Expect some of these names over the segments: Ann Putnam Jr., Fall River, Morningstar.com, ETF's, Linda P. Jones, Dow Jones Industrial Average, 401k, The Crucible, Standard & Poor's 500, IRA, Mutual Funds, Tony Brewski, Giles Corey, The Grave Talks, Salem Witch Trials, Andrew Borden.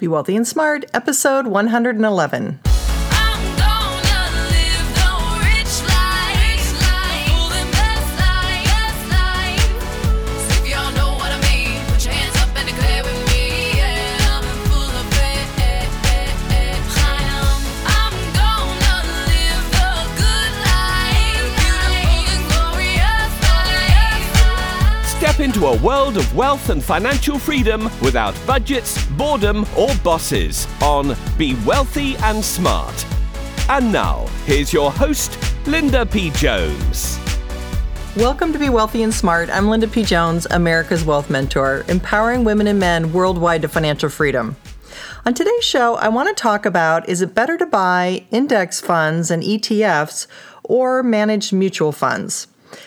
Be Wealthy and Smart, episode 111. Into a world of wealth and financial freedom without budgets, boredom, or bosses on Be Wealthy and Smart. And now, here's your host, Linda P. Jones. Welcome to Be Wealthy and Smart. I'm Linda P. Jones, America's Wealth Mentor, empowering women and men worldwide to financial freedom. On today's show, I want to talk about, is it better to buy index funds and ETFs or managed mutual funds?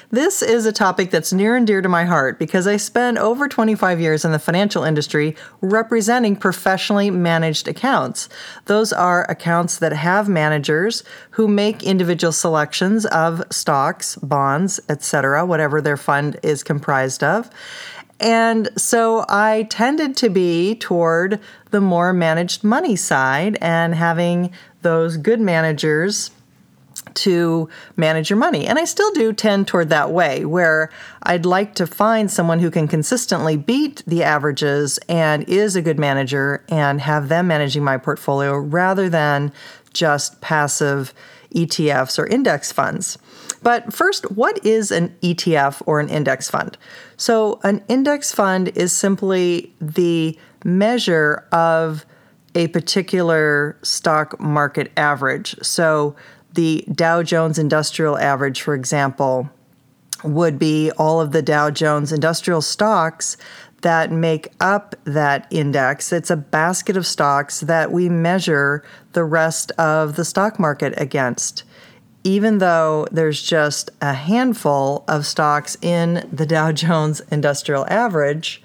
This is a topic that's near and dear to my heart because I spent over 25 years in the financial industry representing professionally managed accounts. Those are accounts that have managers who make individual selections of stocks, bonds, etc., whatever their fund is comprised of. And so I tended to be toward the more managed money side and having those good managers to manage your money. And I still do tend toward that way, where I'd like to find someone who can consistently beat the averages and is a good manager and have them managing my portfolio rather than just passive ETFs or index funds. But first, what is an ETF or an index fund? So an index fund is simply the measure of a particular stock market average. So the Dow Jones Industrial Average, for example, would be all of the Dow Jones industrial stocks that make up that index. It's a basket of stocks that we measure the rest of the stock market against, even though there's just a handful of stocks in the Dow Jones Industrial Average,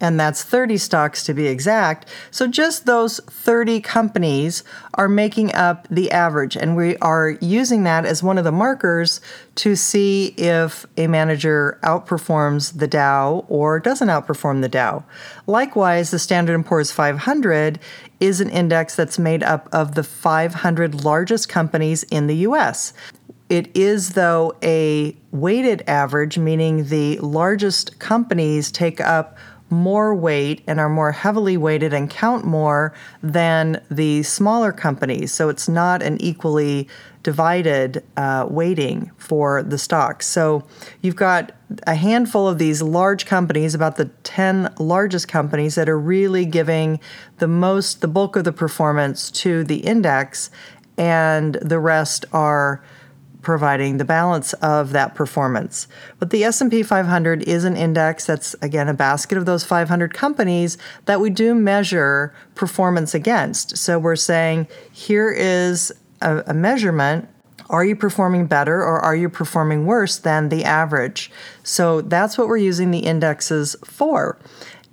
and that's 30 stocks to be exact. So just those 30 companies are making up the average, and we are using that as one of the markers to see if a manager outperforms the Dow or doesn't outperform the Dow. Likewise, the Standard & Poor's 500 is an index that's made up of the 500 largest companies in the U.S. It is, though, a weighted average, meaning the largest companies take up more weight and are more heavily weighted and count more than the smaller companies. So it's not an equally divided weighting for the stocks. So you've got a handful of these large companies, about the 10 largest companies, that are really giving the bulk of the performance to the index, and the rest are providing the balance of that performance. But the S&P 500 is an index that's, again, a basket of those 500 companies that we do measure performance against. So we're saying, here is a measurement. Are you performing better or are you performing worse than the average? So that's what we're using the indexes for.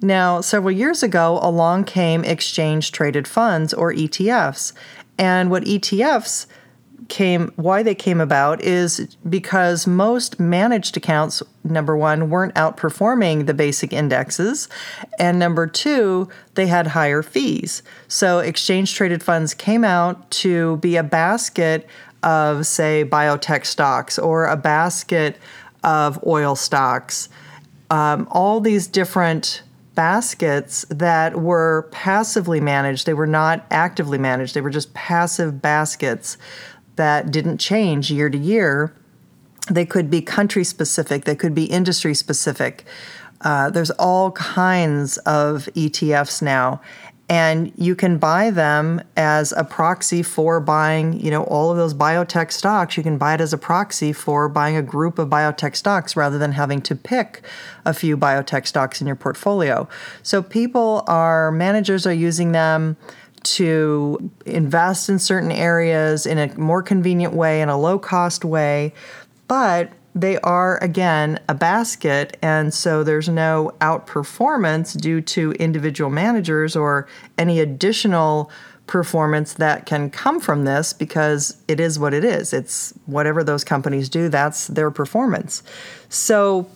Now, several years ago, along came exchange-traded funds, or ETFs. And what ETFs why they came about is because most managed accounts, number one, weren't outperforming the basic indexes, and number two, they had higher fees. So exchange-traded funds came out to be a basket of, say, biotech stocks or a basket of oil stocks, all these different baskets that were passively managed. They were not actively managed. They were just passive baskets that didn't change year to year. They could be country-specific. They could be industry-specific. There's all kinds of ETFs now, and you can buy them as a proxy for buying, all of those biotech stocks. You can buy it as a proxy for buying a group of biotech stocks rather than having to pick a few biotech stocks in your portfolio. So managers are using them to invest in certain areas in a more convenient way, in a low-cost way, but they are, again, a basket, and so there's no outperformance due to individual managers or any additional performance that can come from this, because it is what it is. It's whatever those companies do, that's their performance. So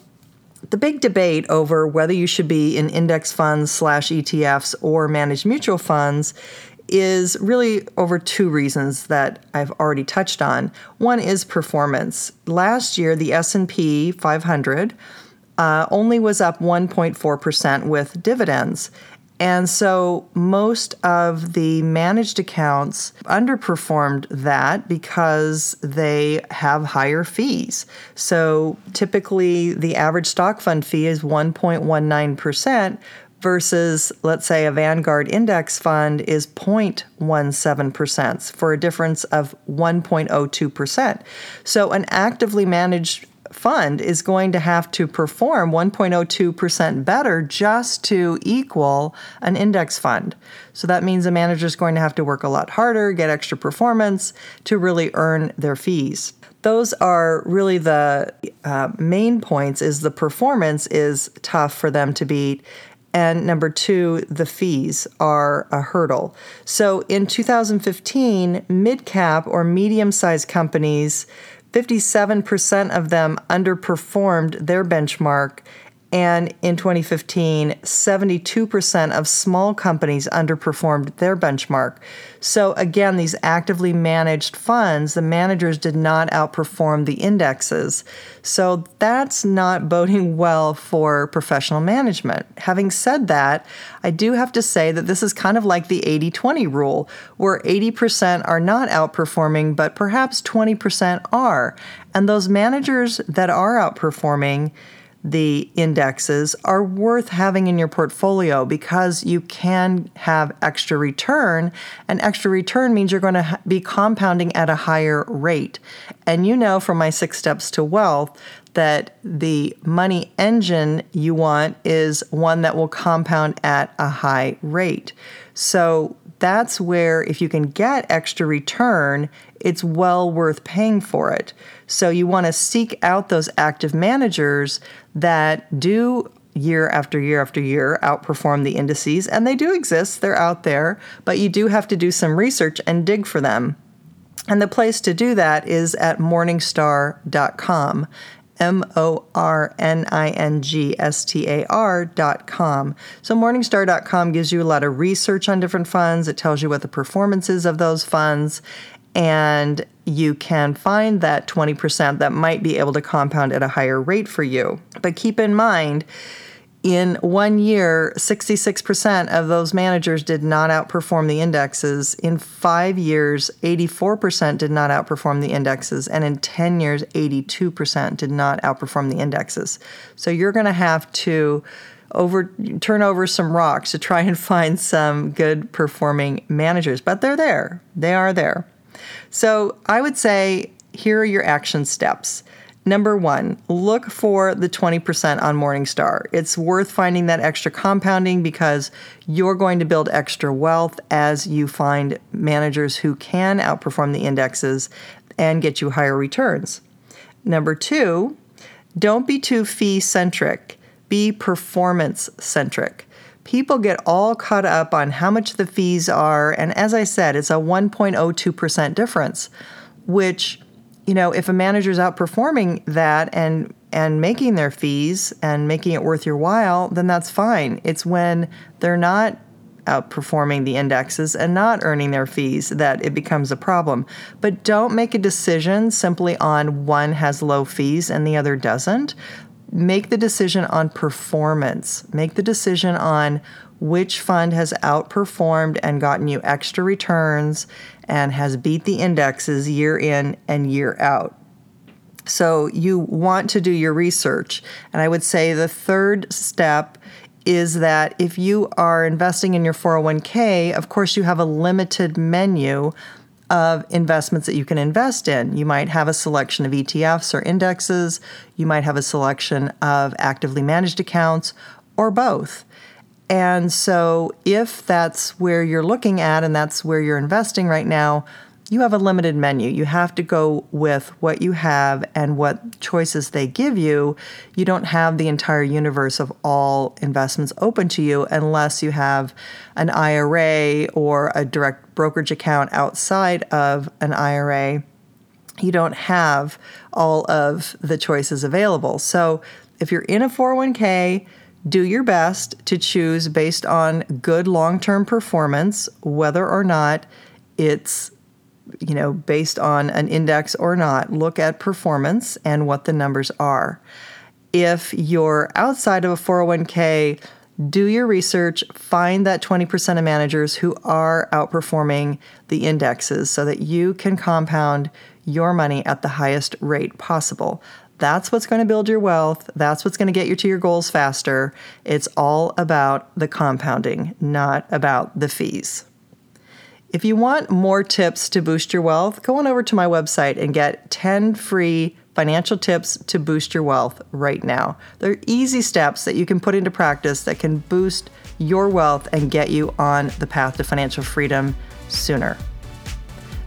The big debate over whether you should be in index funds / ETFs or managed mutual funds is really over two reasons that I've already touched on. One is performance. Last year, the S&P 500 only was up 1.4% with dividends. And so most of the managed accounts underperformed that because they have higher fees. So typically the average stock fund fee is 1.19% versus, let's say, a Vanguard index fund is 0.17% for a difference of 1.02%. So an actively managed fund is going to have to perform 1.02% better just to equal an index fund. So that means a manager is going to have to work a lot harder, get extra performance to really earn their fees. Those are really the main points, is the performance is tough for them to beat. And number two, the fees are a hurdle. So in 2015, mid-cap or medium-sized companies, 57% of them underperformed their benchmark, and in 2015, 72% of small companies underperformed their benchmark. So again, these actively managed funds, the managers did not outperform the indexes. So that's not boding well for professional management. Having said that, I do have to say that this is kind of like the 80-20 rule, where 80% are not outperforming, but perhaps 20% are. And those managers that are outperforming the indexes are worth having in your portfolio because you can have extra return, and extra return means you're going to be compounding at a higher rate. And you know from my 6 steps to wealth that the money engine you want is one that will compound at a high rate. So that's where if you can get extra return, it's well worth paying for it. So you want to seek out those active managers that do year after year after year outperform the indices, and they do exist, they're out there, but you do have to do some research and dig for them. And the place to do that is at Morningstar.com. Morningstar.com. So Morningstar.com gives you a lot of research on different funds. It tells you what the performance is of those funds, and you can find that 20% that might be able to compound at a higher rate for you. But keep in mind, in 1 year, 66% of those managers did not outperform the indexes. In 5 years, 84% did not outperform the indexes. And in 10 years, 82% did not outperform the indexes. So you're going to have to turn over some rocks to try and find some good performing managers. But they're there. They are there. So I would say here are your action steps. Number 1, look for the 20% on Morningstar. It's worth finding that extra compounding because you're going to build extra wealth as you find managers who can outperform the indexes and get you higher returns. Number 2, don't be too fee-centric. Be performance-centric. People get all caught up on how much the fees are, and as I said, it's a 1.02% difference, which, you know, if a manager's outperforming that and making their fees and making it worth your while, then that's fine. It's when they're not outperforming the indexes and not earning their fees that it becomes a problem. But don't make a decision simply on one has low fees and the other doesn't. Make the decision on performance. Make the decision on which fund has outperformed and gotten you extra returns and has beat the indexes year in and year out. So you want to do your research. And I would say the third step is that if you are investing in your 401k, of course you have a limited menu of investments that you can invest in. You might have a selection of ETFs or indexes. You might have a selection of actively managed accounts or both. And so if that's where you're looking at and that's where you're investing right now, you have a limited menu. You have to go with what you have and what choices they give you. You don't have the entire universe of all investments open to you unless you have an IRA or a direct brokerage account outside of an IRA. You don't have all of the choices available. So If you're in a 401k, do your best to choose based on good long-term performance, whether or not it's, based on an index or not. Look at performance and what the numbers are. If you're outside of a 401k, do your research, find that 20% of managers who are outperforming the indexes so that you can compound your money at the highest rate possible. That's what's going to build your wealth. That's what's going to get you to your goals faster. It's all about the compounding, not about the fees. If you want more tips to boost your wealth, go on over to my website and get 10 free financial tips to boost your wealth right now. They're easy steps that you can put into practice that can boost your wealth and get you on the path to financial freedom sooner.